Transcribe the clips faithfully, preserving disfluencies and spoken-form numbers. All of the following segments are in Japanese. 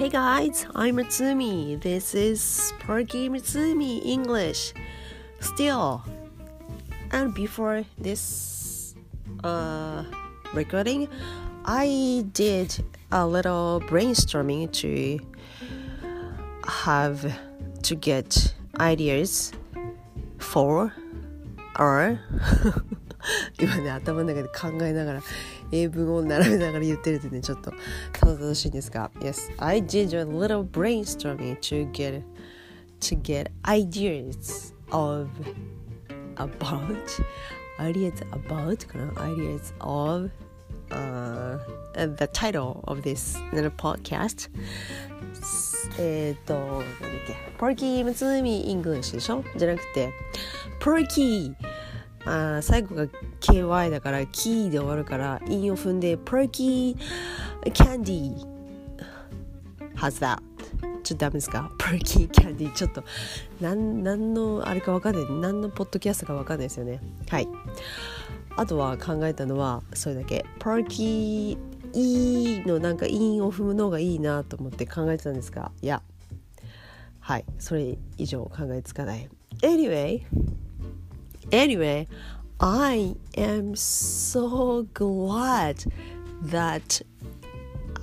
Hey guys, I'm Atsumi. This is Parky Atsumi English. Still, and before this uh, recording, I did a little brainstorming to have to get ideas for our 今ね、頭の中で考えながら英文を並べながら言ってるとね、ちょっとただただしいんですが Yes, I did a little brainstorming to get, to get ideas of about ideas about かな ideas of、uh, the title of this little podcast えっと、なんだっけ Parky Atsumi English でしょじゃなくて Parkyあ最後が KY だからキーで終わるから韻を踏んで Parky Candy How's that? ちょっとダメですか Parky Candy ちょっとなん何のあれか分かんない何のポッドキャストか分かんないですよねはいあとは考えたのはそれだけ Parky E のなんか韻を踏むのがいいなと思って考えてたんですがいやはいそれ以上考えつかない Anyway Anyway, I am so glad that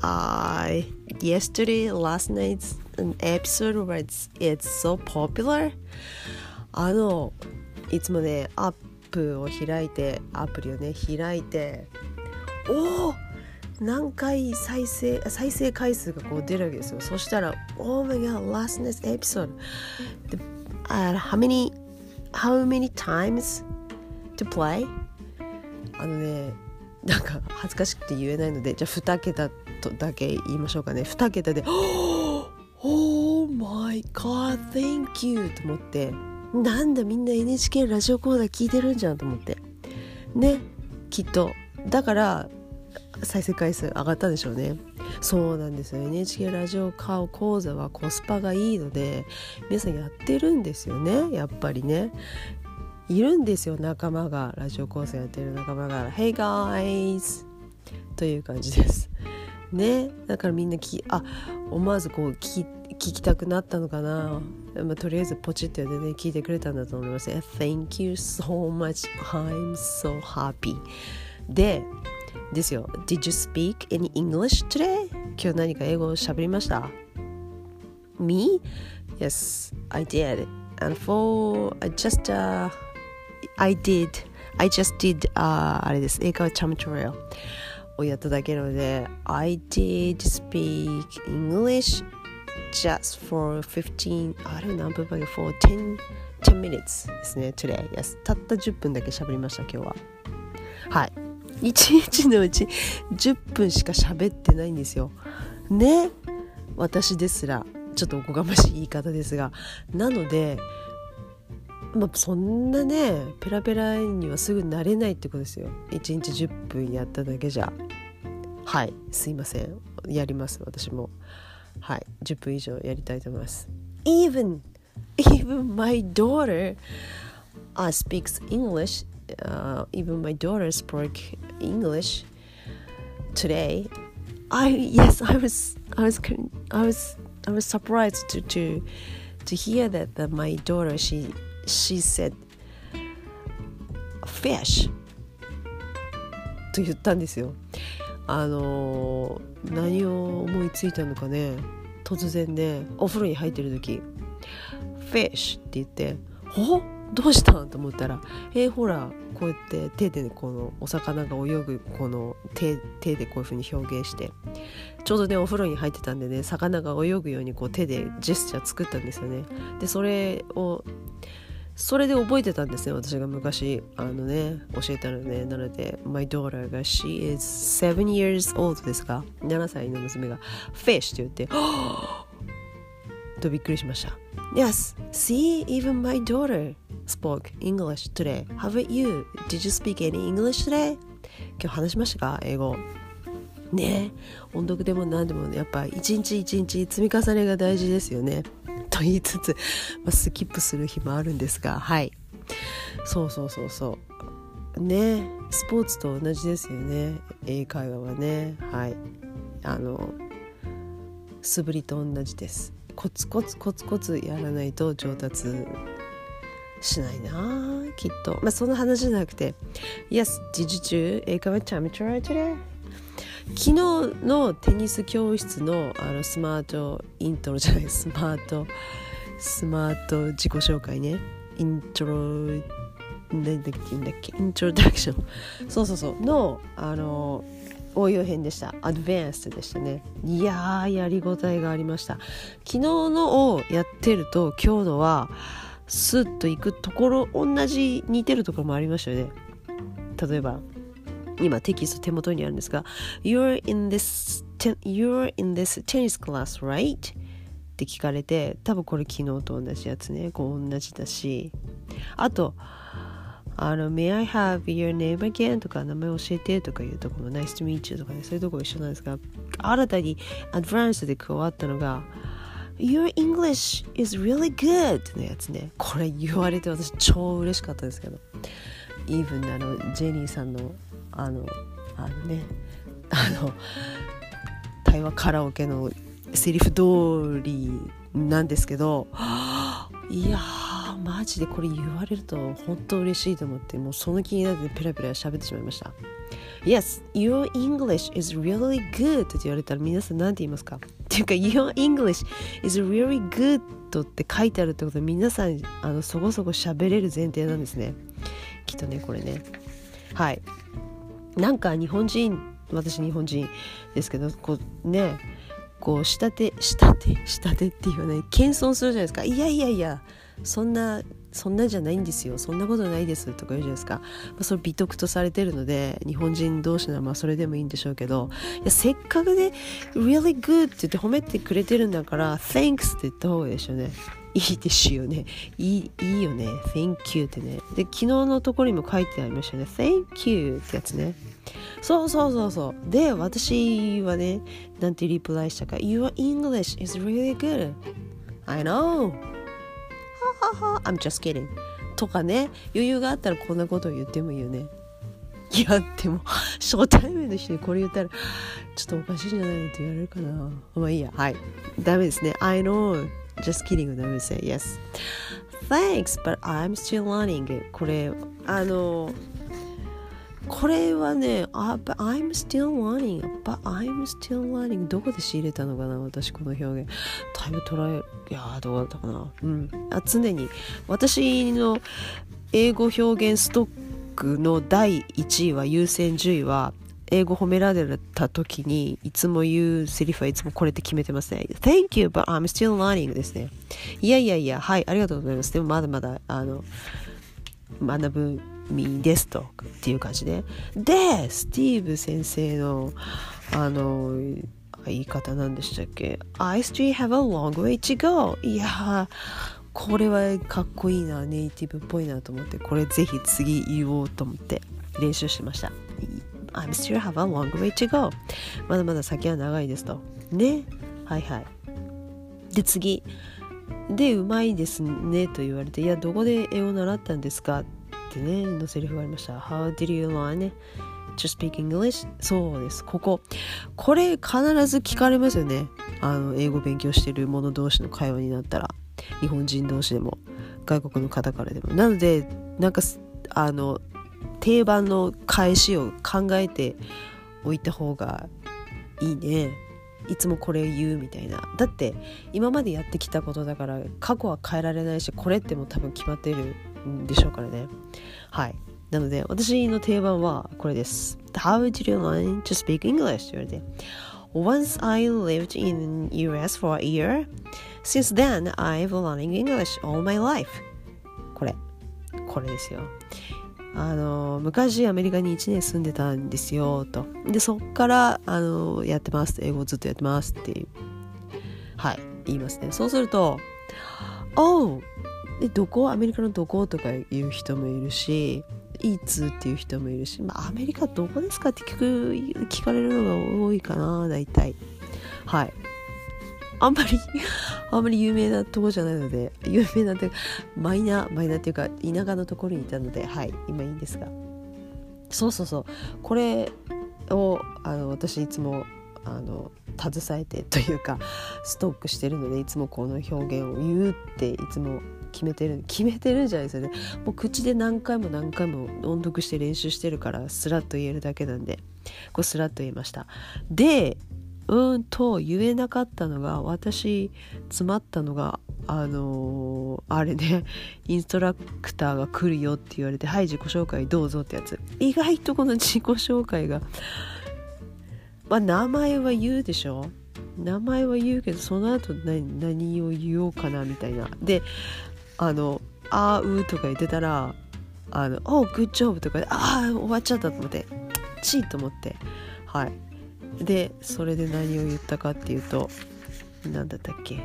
I yesterday, last night's episode was it's so popular. あのいつもねアップを開いてアプリをね開いて、おー何回再生再生回数がこう出るわけですよ。そしたら Oh my God, last night's episode. The, uh, how many How many times to play? あのね、なんか恥ずかしくて言えないので、じゃあ2桁とだけ言いましょうかね。2桁で、Oh my God, thank you! と思って、なんだみんな NHK ラジオコーナー聞いてるんじゃんと思って。ね、きっと。だから、再生回数上がったでしょうね。そうなんですよ。NHK ラジオ講座はコスパがいいので、皆さんやってるんですよね。やっぱりね、いるんですよ仲間がラジオ講座やってる仲間が Hey guys という感じです。ね、だからみんなきあ思わずこう聞き、聞きたくなったのかな。まあ、とりあえずポチッとでね聞いてくれたんだと思います。Thank you so much. I'm so happy. で。ですよ Did you speak any English today? 今日何か英語を喋りました? Me? Yes, I did. And for I just uh, I did I just did、uh, あれです英会話チャムトレイルをやっただけなので I did speak English just for fifteen I don't know for ten ten minutes ですね today yes たった10分だけ喋りました今日ははい1日のうち10分しか喋ってないんですよね私ですらちょっとおこがましい言い方ですがなので、まあ、そんなねペラペラにはすぐ慣れないってことですよ1日10分やっただけじゃはいすいませんやります私もはい10分以上やりたいと思います Even even my daughter、uh, speaks English Uh, even my daughter spoke English today. I yes, I was, I was, I was, I was surprised to to, to hear that, that my daughter she she said fish. と言ったんですよ。あの何を思いついたのかね。突然ね、お風呂に入ってる時、fish って言って、お？どうしたんと思ったらえー、ほらこうやって手で、ね、このお魚が泳ぐこの 手, 手でこういう風に表現してちょうどねお風呂に入ってたんでね魚が泳ぐようにこう手でジェスチャー作ったんですよねでそれをそれで覚えてたんですね私が昔あのね教えたのねなので My daughter が She is seven years old ですか7歳の娘が Fish って言ってとびっくりしましたYes, see, even my daughter spoke English today. How about you? Did you speak any English today? 今日話しましたか英語ねえ音読でも何でも、ね、やっぱ一日一日積み重ねが大事ですよねと言いつつ、まあ、スキップする日もあるんですがはいそうそうそうそうねスポーツと同じですよね英会話はねはいあの素振りと同じです。コツコツコツコツやらないと上達しないなきっと。まあその話じゃなくて Yes, did you do 英会話チャムチャラチャラ。昨日のテニス教室 の, あのスマートイントロじゃないスマートスマート自己紹介ねイントロなんだっけ、なんだっけイントロダクションそうそうそうのあの応用編でした。アドバンスでしたね。いやーやりごたえがありました。昨日のをやってると今日のはスッといくところ同じ似てるところもありましたよね。例えば今テキスト手元にあるんですが You're in this, ten, you're in this tennis class, right? って聞かれて多分これ昨日と同じやつね。こう同じだしあとあの May I have your name again? とか名前教えてとかいうところも Nice to meet you とかねそういうところ一緒なんですが新たにアドバンスで加わったのが Your English is really good のやつね。これ言われて私超嬉しかったですけど Even あのジェニーさんのあのあのねあの対話カラオケのセリフ通りなんですけどいやマジでこれ言われると本当嬉しいと思ってもうその気になってペラペラ喋ってしまいました。 Yes, your English is really good って言われたら皆さん何て言いますかっていうか Your English is really good って書いてあるってことは皆さんあのそこそこ喋れる前提なんですねきっとね。これねはいなんか日本人私日本人ですけどこうねこう下手下手下手って言わない謙遜するじゃないですか。いやいやいやそんなそんなじゃないんですよそんなことないですとか言うじゃないですか、まあ、それ美徳とされてるので日本人同士ならまあそれでもいいんでしょうけどいやせっかくね really good って言って褒めてくれてるんだから thanks って言った方がいいでしょうね。いいですよねいい、いいよね thank you ってね。で昨日のところにも書いてありましたね thank you ってやつね。そうそうそうそうで私はねなんてリプライしたか Your English is really good I know I'm just kidding とかね余裕があったらこんなことを言ってもいいよね。いやでも初対面の人にこれ言ったらちょっとおかしいんじゃないのって言われるかな。まあいいやはいダメですね。 I know just kidding はダメですね。 Yes thanks but I'm still learning これあのこれはね but I'm still learning but I'm still learning どこで仕入れたのかな私この表現だいぶ捉えいやーどうだったかな、うん、あ常に私の英語表現ストックのだいいちいは優先順位は英語褒められた時にいつも言うセリフはいつもこれって決めてますね。 Thank you but I'm still learning ですね。いやいやいやはいありがとうございますでもまだまだあの学ぶみですとっていう感じね。でスティーブ先生のあの言い方なんでしたっけ I still have a long way to go いやーこれはかっこいいなネイティブっぽいなと思ってこれぜひ次言おうと思って練習してました。 I still have a long way to go まだまだ先は長いですとねはいはいで次でうまいですねと言われていやどこで絵を習ったんですかね、のセリフがありました。 How did you learn to speak English? そうですこここれ必ず聞かれますよね。あの英語勉強してる者同士の会話になったら日本人同士でも外国の方からでもなのでなんかあの定番の返しを考えておいた方がいいね。いつもこれ言うみたいなだって今までやってきたことだから過去は変えられないしこれってもう多分決まってるでしょうからね。はいなので私の定番はこれです。 How did you learn to speak English? と言われて Once I lived in U S for a year Since then I've learning English all my life これこれですよ。あの昔アメリカにいちねん住んでたんですよとでそっからあのやってます英語ずっとやってますっていうはい言いますね。そうすると Ohでどこアメリカのどことか言う人もいるしいつっていう人もいるし、まあ、アメリカどこですかって聞く聞かれるのが多いかな大体はいあんまりあんまり有名なとこじゃないので有名なというかマイナーマイナーっていうか田舎のところにいたのではい今いいんですがそうそうそうこれをあの私いつもあの携えてというかストックしてるので、いつもこの表現を言うっていつも決めてる決めてるんじゃないですよね。もう口で何回も何回も音読して練習してるからスラッと言えるだけなんで、こうスラッと言えました。でうんと言えなかったのが、私詰まったのがあのー、あれね、インストラクターが来るよって言われて、はい自己紹介どうぞってやつ。意外とこの自己紹介が、まあ名前は言うでしょ、名前は言うけどその後 何, 何を言おうかなみたいな。であのあーうーとか言ってたら、あのおグッジョブとかで、あー終わっちゃったと思ってチーと思って、はいでそれで何を言ったかっていうと、なんだったっけ、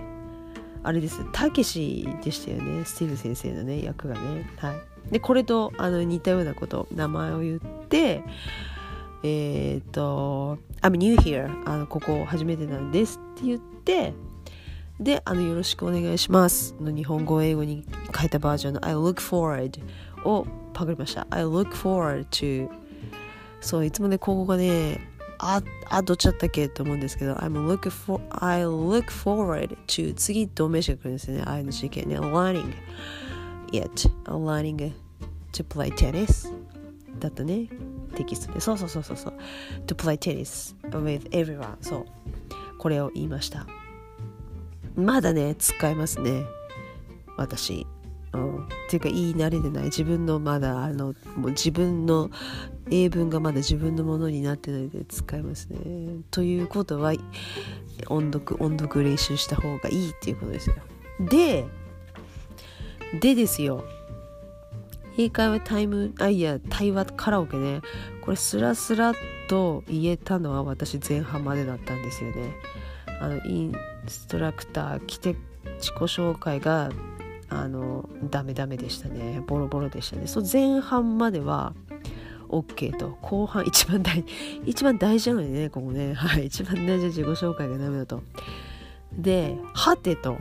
あれです、たけしでしたよね、スティーブ先生のね役がね、はいでこれとあの似たようなこと、名前を言ってえっと I'm new here あのここ初めてなんですって言って、であのよろしくお願いしますの日本語英語に変えたバージョンの I look forward をパクりました。 I look forward to そういつもねここがねあ、あ、どっちだったっけと思うんですけど、I'm looking for, I look forward to 次動名詞が来るんですね。アイエヌジーケー ね。Learning it, learning to play tennis だったね。テキストで、そうそうそうそうそう。To play tennis with everyone そう。これを言いました。まだね使えますね。私。うん、っていうか言い慣れてない、自分のまだあのもう自分の英文がまだ自分のものになってないで使いますね。ということは音読音読練習した方がいいっていうことですよ。ででですよ、英会話タイムあいや対話カラオケね、これスラスラと言えたのは私前半までだったんですよね。あのインストラクター来て自己紹介があのダメダメでしたね、ボロボロでしたね。そう前半までは OK と、後半一番大一番大事なのにねここね、はい一番大事な自己紹介がダメだと、ではてと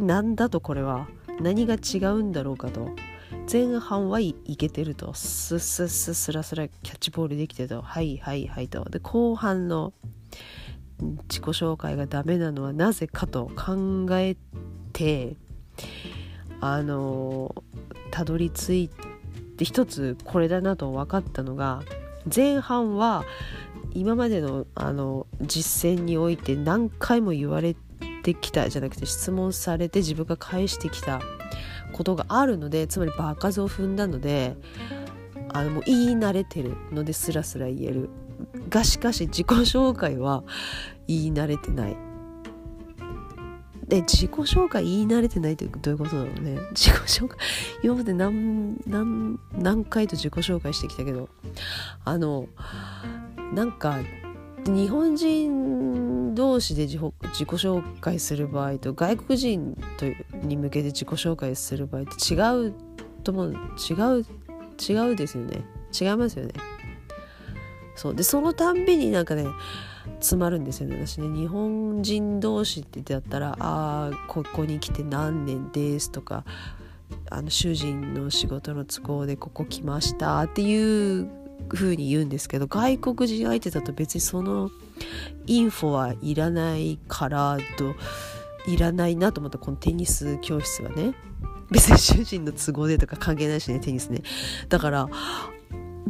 なんだと、これは何が違うんだろうかと、前半はいけてると、スッスッスッスラスラキャッチボールできてと、はいはいはいと、で後半の自己紹介がダメなのはなぜかと考えて、あのたどり着いて一つこれだなと分かったのが、前半は今まで の, あの実践において何回も言われてきたじゃなくて、質問されて自分が返してきたことがあるので、つまり場数を踏んだので、あのもう言い慣れてるのでスラスラ言えるが、しかし自己紹介は言い慣れてない。で自己紹介言い慣れてないってどういうことだろうね。自己紹介今まで 何, 何, 何回と自己紹介してきたけど、あのなんか日本人同士で自己紹介する場合と外国人に向けて自己紹介する場合って違うとも違う違うですよね、違いますよね。そうでそのたんびになんかね詰まるんですよね私ね。日本人同士ってだったら、あーここに来て何年ですとか、あの主人の仕事の都合でここ来ましたっていう風に言うんですけど、外国人相手だと別にそのインフォはいらないからと、いらないなと思った。このテニス教室はね別に主人の都合でとか関係ないしね、テニスね。だから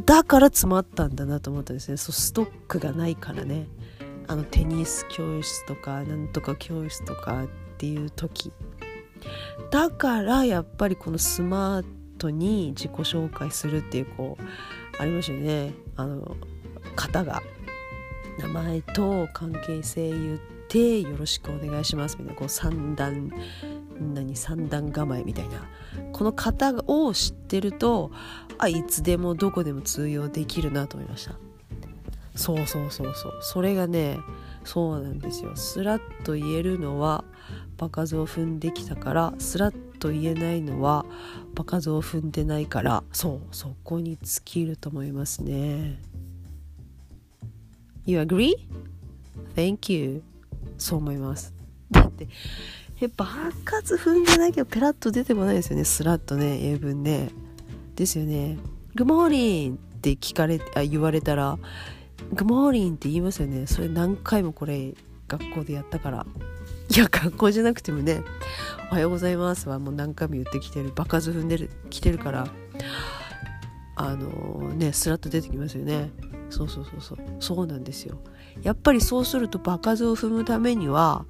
だから詰まったんだなと思ったんですね。そうストックがないからね、あのテニス教室とかなんとか教室とかっていう時だから、やっぱりこのスマートに自己紹介するっていうこうありましたよね。あの方が名前と関係性言ってよろしくお願いしますみたいな、こう三段何三段構えみたいな、この型を知ってると、あいつでもどこでも通用できるなと思いました。そうそうそうそう、それがねそうなんですよ。スラッと言えるのは場数を踏んできたから、スラッと言えないのは場数を踏んでないから、そうそこに尽きると思いますね。 You agree? Thank you。 そう思います。だって場数踏んでないけどペラッと出てこないですよね、スラッとね英文ねですよね。Good morning って聞かれあ言われたらグモーリンって言いますよね。それ何回もこれ学校でやったから。いや学校じゃなくてもね、おはようございますはもう何回も言ってきてる、場数踏んでるきてるから、あのー、ねスラッと出てきますよね。そうそうそうそうそうなんですよ。やっぱりそうすると場数を踏むためには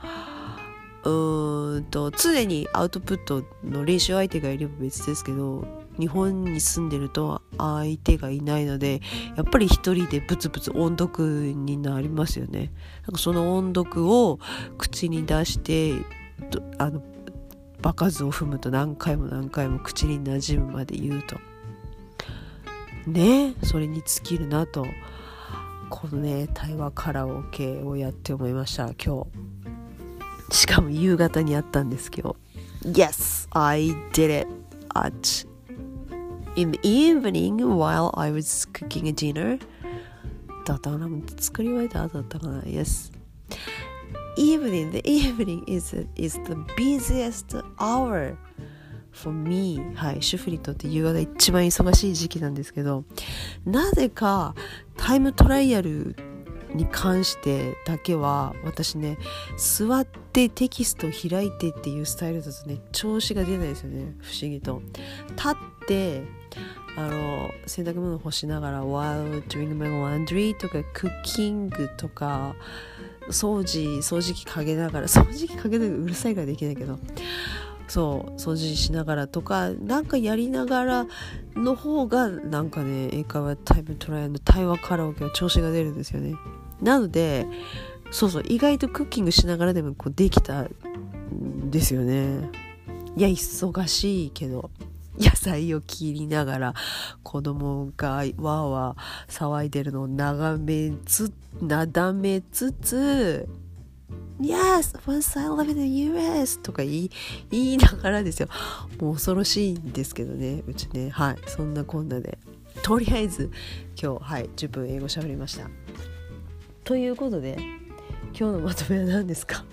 うーんと常にアウトプットの練習相手がいれば別ですけど、日本に住んでると相手がいないので、やっぱり一人でブツブツ音読になりますよね。なんかその音読を口に出してあの場数を踏むと何回も何回も口に馴染むまで言うとね、それに尽きるなと、このね対話カラオケをやって思いました今日。しかも夕方にやったんです今日。 Yes, I did it at in the evening while I was cooking a dinner だったかな、作り終えた後だったかな。 Yes, evening, the evening is, is the busiest hour for me、はい、主婦にとって夕方一番忙しい時期なんですけど、なぜかタイムトライアルに関してだけは私ね、座ってテキストを開いてっていうスタイルだとね調子が出ないですよね、不思議と。立ってあの洗濯物を干しながら while doing my laundry とかクッキングとか掃除掃除機かけながら、掃除機かけながらうるさいからできないけど、そう掃除しながらとかなんかやりながらの方がなんかね英会話タイムトライアルの対話カラオケは調子が出るんですよね。なのでそうそう意外とクッキングしながらでもこうできたんですよね。いや忙しいけど野菜を切りながら子供がわーわー騒いでるのを眺めつなだめつつYes, once I live in the ユーエス とか言い、言いながらですよ。もう恐ろしいんですけどね、うちね。はい、そんなこんなでとりあえず今日はいじゅっぷん英語しゃべりました。ということで今日のまとめは何ですか？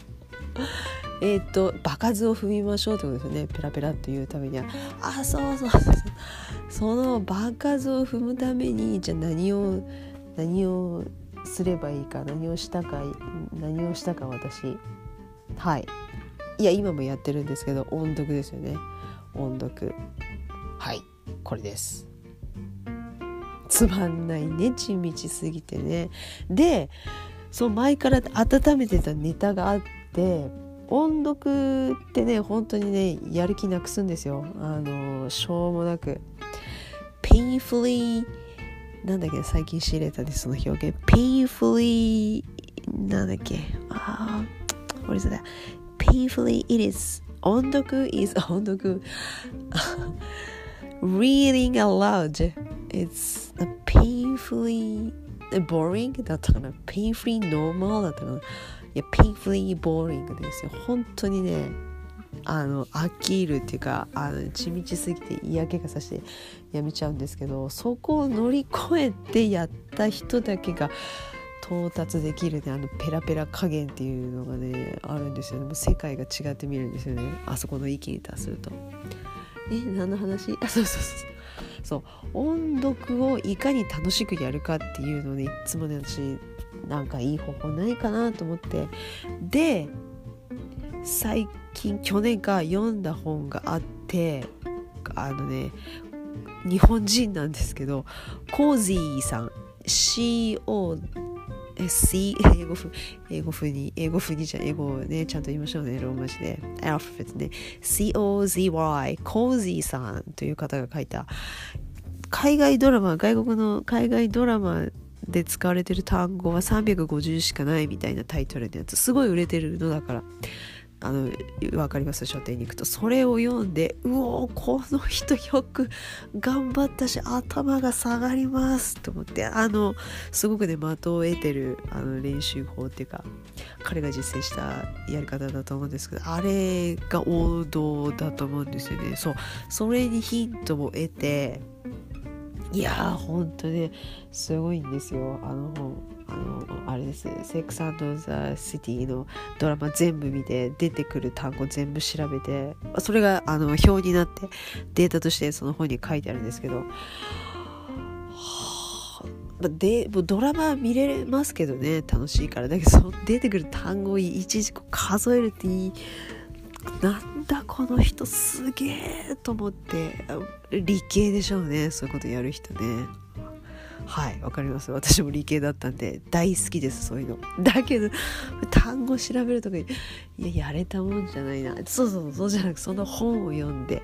えっと場数を踏みましょうってことですよね。ペラペラって言うためには、あ、そうそうそうそう。その場数を踏むためにじゃあ何を何をすればいいか、何をしたか何をしたか私はい、いや今もやってるんですけど音読ですよね。音読はい、これです。つまんないね、地道すぎてね。でそう前から温めてたネタがあって、音読ってね本当にねやる気なくすんですよ。あのしょうもなく painfullyなんだっけ、最近仕入れたねその表現 painfully なんだっけ、あーこれさだ painfully it is 音読 is 音読 reading aloud it's a painfully boring だったかな painfully normal だったかな、いや painfully boring ですよ。本当にねあの飽きるっていうか、あの地道すぎて嫌気がさしてやめちゃうんですけど、そこを乗り越えてやった人だけが到達できるね、あのペラペラ加減っていうのがねあるんですよね。もう世界が違って見えるんですよね、あそこの域に達すると。え何の話、あそうそうそうそう音読をいかに楽しくやるかっていうので、いつもね私なんかいい方法ないかなと思って、で最近去年か読んだ本があって、あのね日本人なんですけどコージーさん シーオーシー 英語風英語風に英語風にじゃ英語をねちゃんと言いましょうね、ローマ字でアルファベットね シーオーゼットワイ コージーさんという方が書いた海外ドラマ、外国の海外ドラマで使われてる単語はさんびゃくごじゅうしかないみたいなタイトルのやつ、すごい売れてるのだから、あのわかります、書店に行くと。それを読んでうおーこの人よく頑張ったし頭が下がりますと思って、あのすごくね的を得てるあの練習法っていうか彼が実践したやり方だと思うんですけど、あれが王道だと思うんですよね。そうそれにヒントを得て、いやー本当ねすごいんですよあの本。あのあれですセックス&ザ・シティのドラマ全部見て出てくる単語全部調べて、それがあの表になってデータとしてその本に書いてあるんですけど、はまあ、でドラマ見れますけどね、楽しいから。だけどその出てくる単語をいちいち数えるっていい、なんだこの人すげえと思って。理系でしょうね、そういうことやる人ね。はい、わかります。私も理系だったんで大好きです、そういうの。だけど単語調べるときにいややれたもんじゃないな。そうそうそうじゃなく、その本を読んで、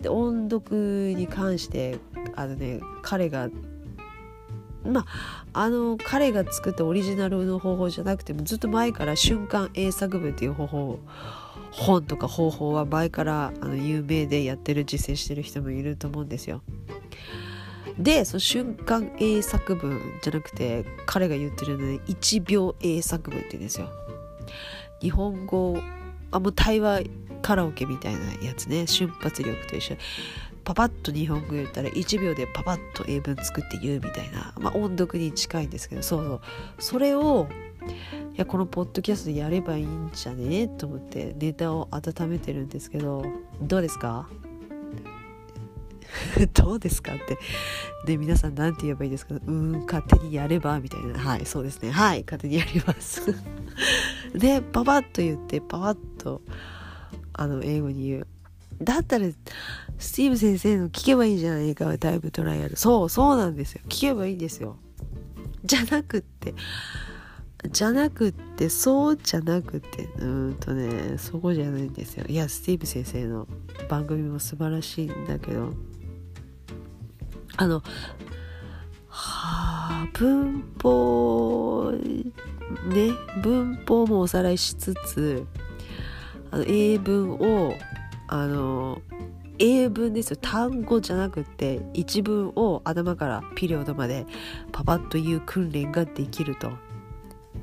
で音読に関してあのね、彼がまあ、あの彼が作ったオリジナルの方法じゃなくてもずっと前から瞬間英作文っていう方法、本とか方法は前からあの有名でやってる、実践してる人もいると思うんですよ。でその瞬間英作文じゃなくて彼が言ってるのでいちびょう英作文って言うんですよ。日本語あもう対話カラオケみたいなやつね、瞬発力と一緒にパパッと日本語言ったらいちびょうでパパッと英文作って言うみたいな、まあ、音読に近いんですけど、そうそう、それをいやこのポッドキャストでやればいいんじゃねえと思ってネタを温めてるんですけど、どうですかどうですかってで皆さんなんて言えばいいですか。うーん勝手にやればみたいな。はい、そうですね、はい、勝手にやりますでパパッと言ってパパッとあの英語に言う。だったらスティーブ先生の聞けばいいじゃないか、タイムトライアル。そうそうなんですよ、聞けばいいんですよ。じゃなくってじゃなくってそうじゃなくってうーんとね、そこじゃないんですよ。いやスティーブ先生の番組も素晴らしいんだけど、あのはー文法ね、文法もおさらいしつつ、あの英文をあの英文ですよ、単語じゃなくて一文を頭からピリオドまでパパッと言う訓練ができると。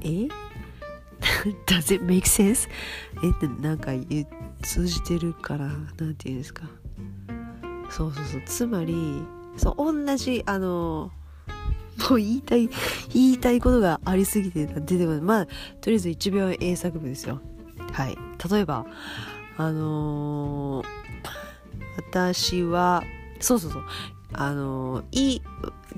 えDoes it make sense? えってなんか通じてるから、なんていうんですか。そうそうそう、つまりそう同じあのもう言いたい言いたいことがありすぎて出てこない。まあとりあえずいちびょう英作文ですよ。はい、例えばあのー、私はそうそうそうあのー、い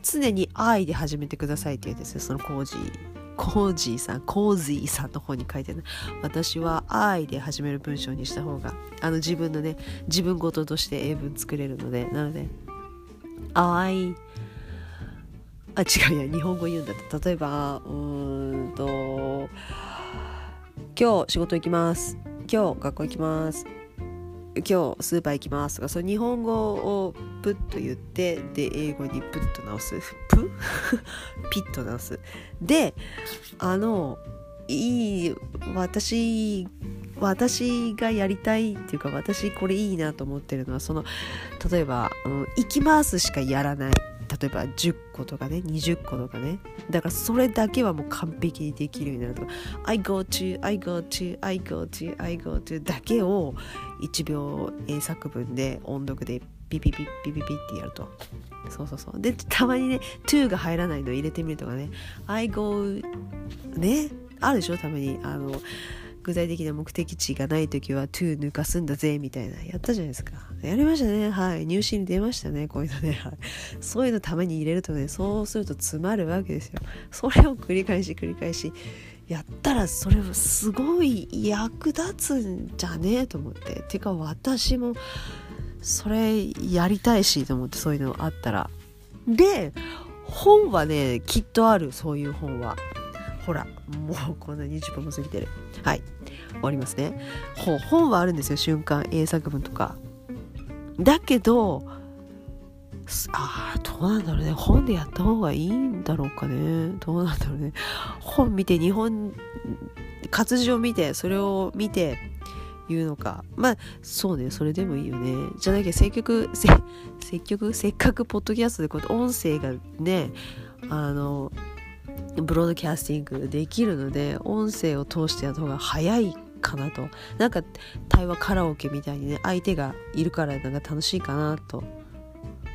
常に愛で始めてくださいっていうですね、そのコージーコージーさんコージーさんの方に書いてる。私は愛で始める文章にした方があの自分のね自分事として英文作れるので、なので愛あ違うや日本語言うんだと。例えばうーんと今日仕事行きます、今日学校行きます、今日スーパー行きますとか、その日本語をプッと言って、で英語にプッと直すプピッと直す。であのいい私私がやりたいっていうか、私これいいなと思ってるのは、その例えば、うん、行きますしかやらない。例えばじゅっことかね、にじゅっことかね。だからそれだけはもう完璧にできるようになるとか、 I go to, I go to, I go to, I go to だけをいちびょう英作文で音読でピピピピピピってやると。そうそうそう。でたまにね to が入らないの入れてみるとかね、 I go ねあるでしょ、たまにあの具体的な目的地がないときは to 抜かすんだぜみたいなやったじゃないですか。やりましたね、はい、入試に出ましたね、こういうのねそういうのたまに入れるとね、そうすると詰まるわけですよ。それを繰り返し繰り返しやったら、それはすごい役立つんじゃねえと思って、てか私もそれやりたいしと思って、そういうのあったら。で本はねきっとある、そういう本は。ほらもうこんなにじゅっぷんも過ぎてる。はい、終わりますね。本、本はあるんですよ、瞬間英作文とか。だけどあーどうなんだろうね、本でやった方がいいんだろうかね、どうなんだろうね。本見て日本活字を見てそれを見て言うのか、まあそうね、それでもいいよね。じゃなきゃせっかくせっかくせっかくポッドキャストでこうやって音声がねあのブロードキャスティングできるので、音声を通してやった方が早いかなと。なんか対話カラオケみたいにね、相手がいるからなんか楽しいかなと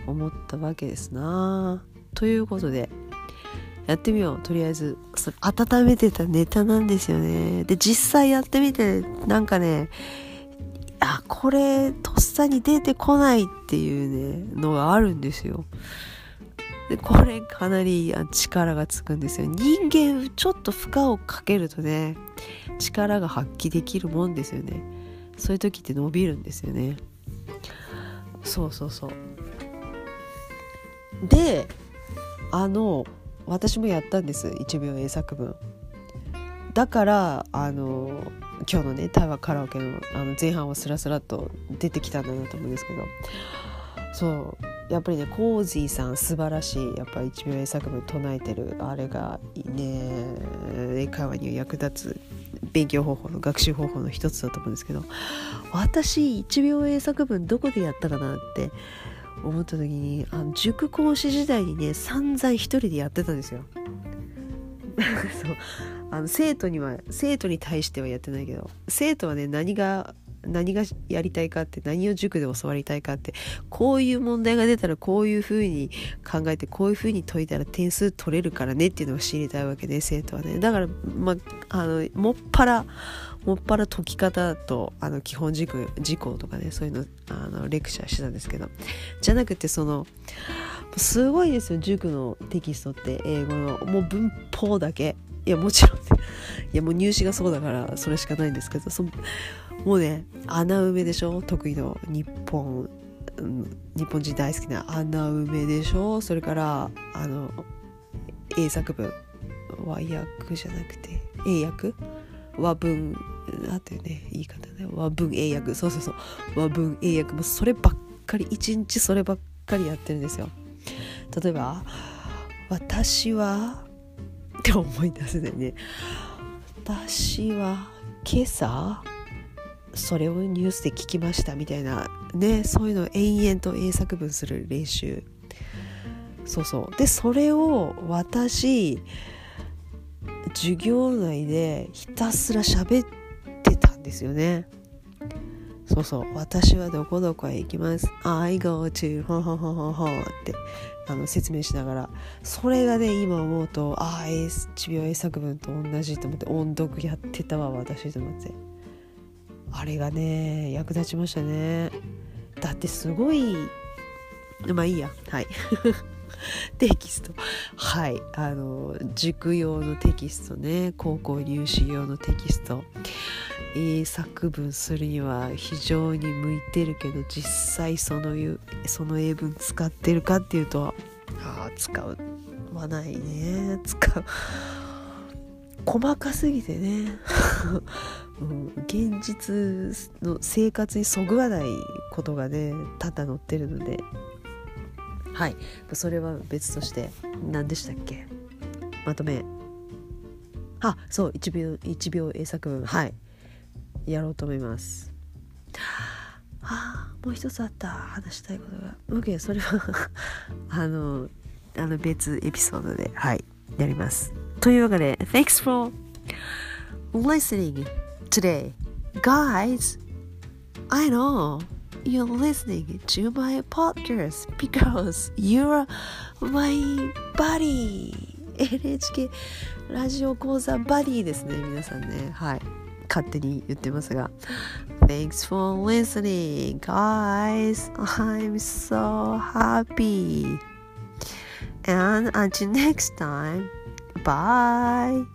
思ったわけですな。ということでやってみよう。とりあえずそれ温めてたネタなんですよね。で実際やってみてなんかね、あこれとっさに出てこないっていうねのがあるんですよ。でこれかなり力がつくんですよ。人間ちょっと負荷をかけるとね、力が発揮できるもんですよね。そういう時って伸びるんですよね。そうそうそう。で、あの私もやったんです、いちびょう英作文。だからあの今日のね台湾カラオケ の, あの前半はスラスラと出てきたんだなと思うんですけど、そうやっぱりねコージーさん素晴らしい、やっぱりいちびょう英作文唱えてるあれがね英会話には役立つ勉強方法の学習方法の一つだと思うんですけど、私いちびょう英作文どこでやったかなって思った時に、あの塾講師時代にね散々一人でやってたんですよ。そうあの生徒には生徒に対してはやってないけど、生徒はね何が何がやりたいかって、何を塾で教わりたいかって、こういう問題が出たらこういうふうに考えてこういうふうに解いたら点数取れるからねっていうのを知りたいわけで、生徒はねだから、まあのもっぱらもっぱら解き方とあの基本軸事項とかね、そういうのあのレクチャーしてたんですけど、じゃなくてそのすごいですよ、塾のテキストって英語のもう文法だけ、いやもちろんいやもう入試がそうだからそれしかないんですけど、そもうね穴埋めでしょ、得意の日本日本人大好きな穴埋めでしょ、それからあの英作文和訳じゃなくて英訳和文だっていうね言い方ね、和文英訳、そうそうそう和文英訳、もうそればっかり一日そればっかりやってるんですよ。例えば私はって思い出せないね、私は今朝それをニュースで聞きましたみたいなね、そういうのを延々と英作文する練習、そうそうでそれを私授業内でひたすら喋ってたんですよね。そうそう私はどこどこへ行きます I go to ほんほんほんほんほんってあの説明しながら、それがね今思うとあーいちびょう英作文と同じと思って、音読やってたわ私と思って、あれがね役立ちましたね。だってすごいまあいいやはいテキストはいあの塾用のテキストね、高校入試用のテキスト、英作文するには非常に向いてるけど、実際そのその英文使ってるかっていうとあー使わないね、使う細かすぎてね現実の生活にそぐわないことがね多々載ってるので、はいそれは別として、何でしたっけまとめ、あそういちびょういちびょう英作文はいやろうと思います。あもう一つあった話したいことが、 OK それはあのあの別エピソードではいやります。というわけで Thanks for listening today guys. I know you're listening to my podcast because you're my buddy. エヌエイチケー ラジオ講座バディですね皆さんね、はい勝手に言ってますが Thanks for listening guys. I'm so happy. And until next time. Bye.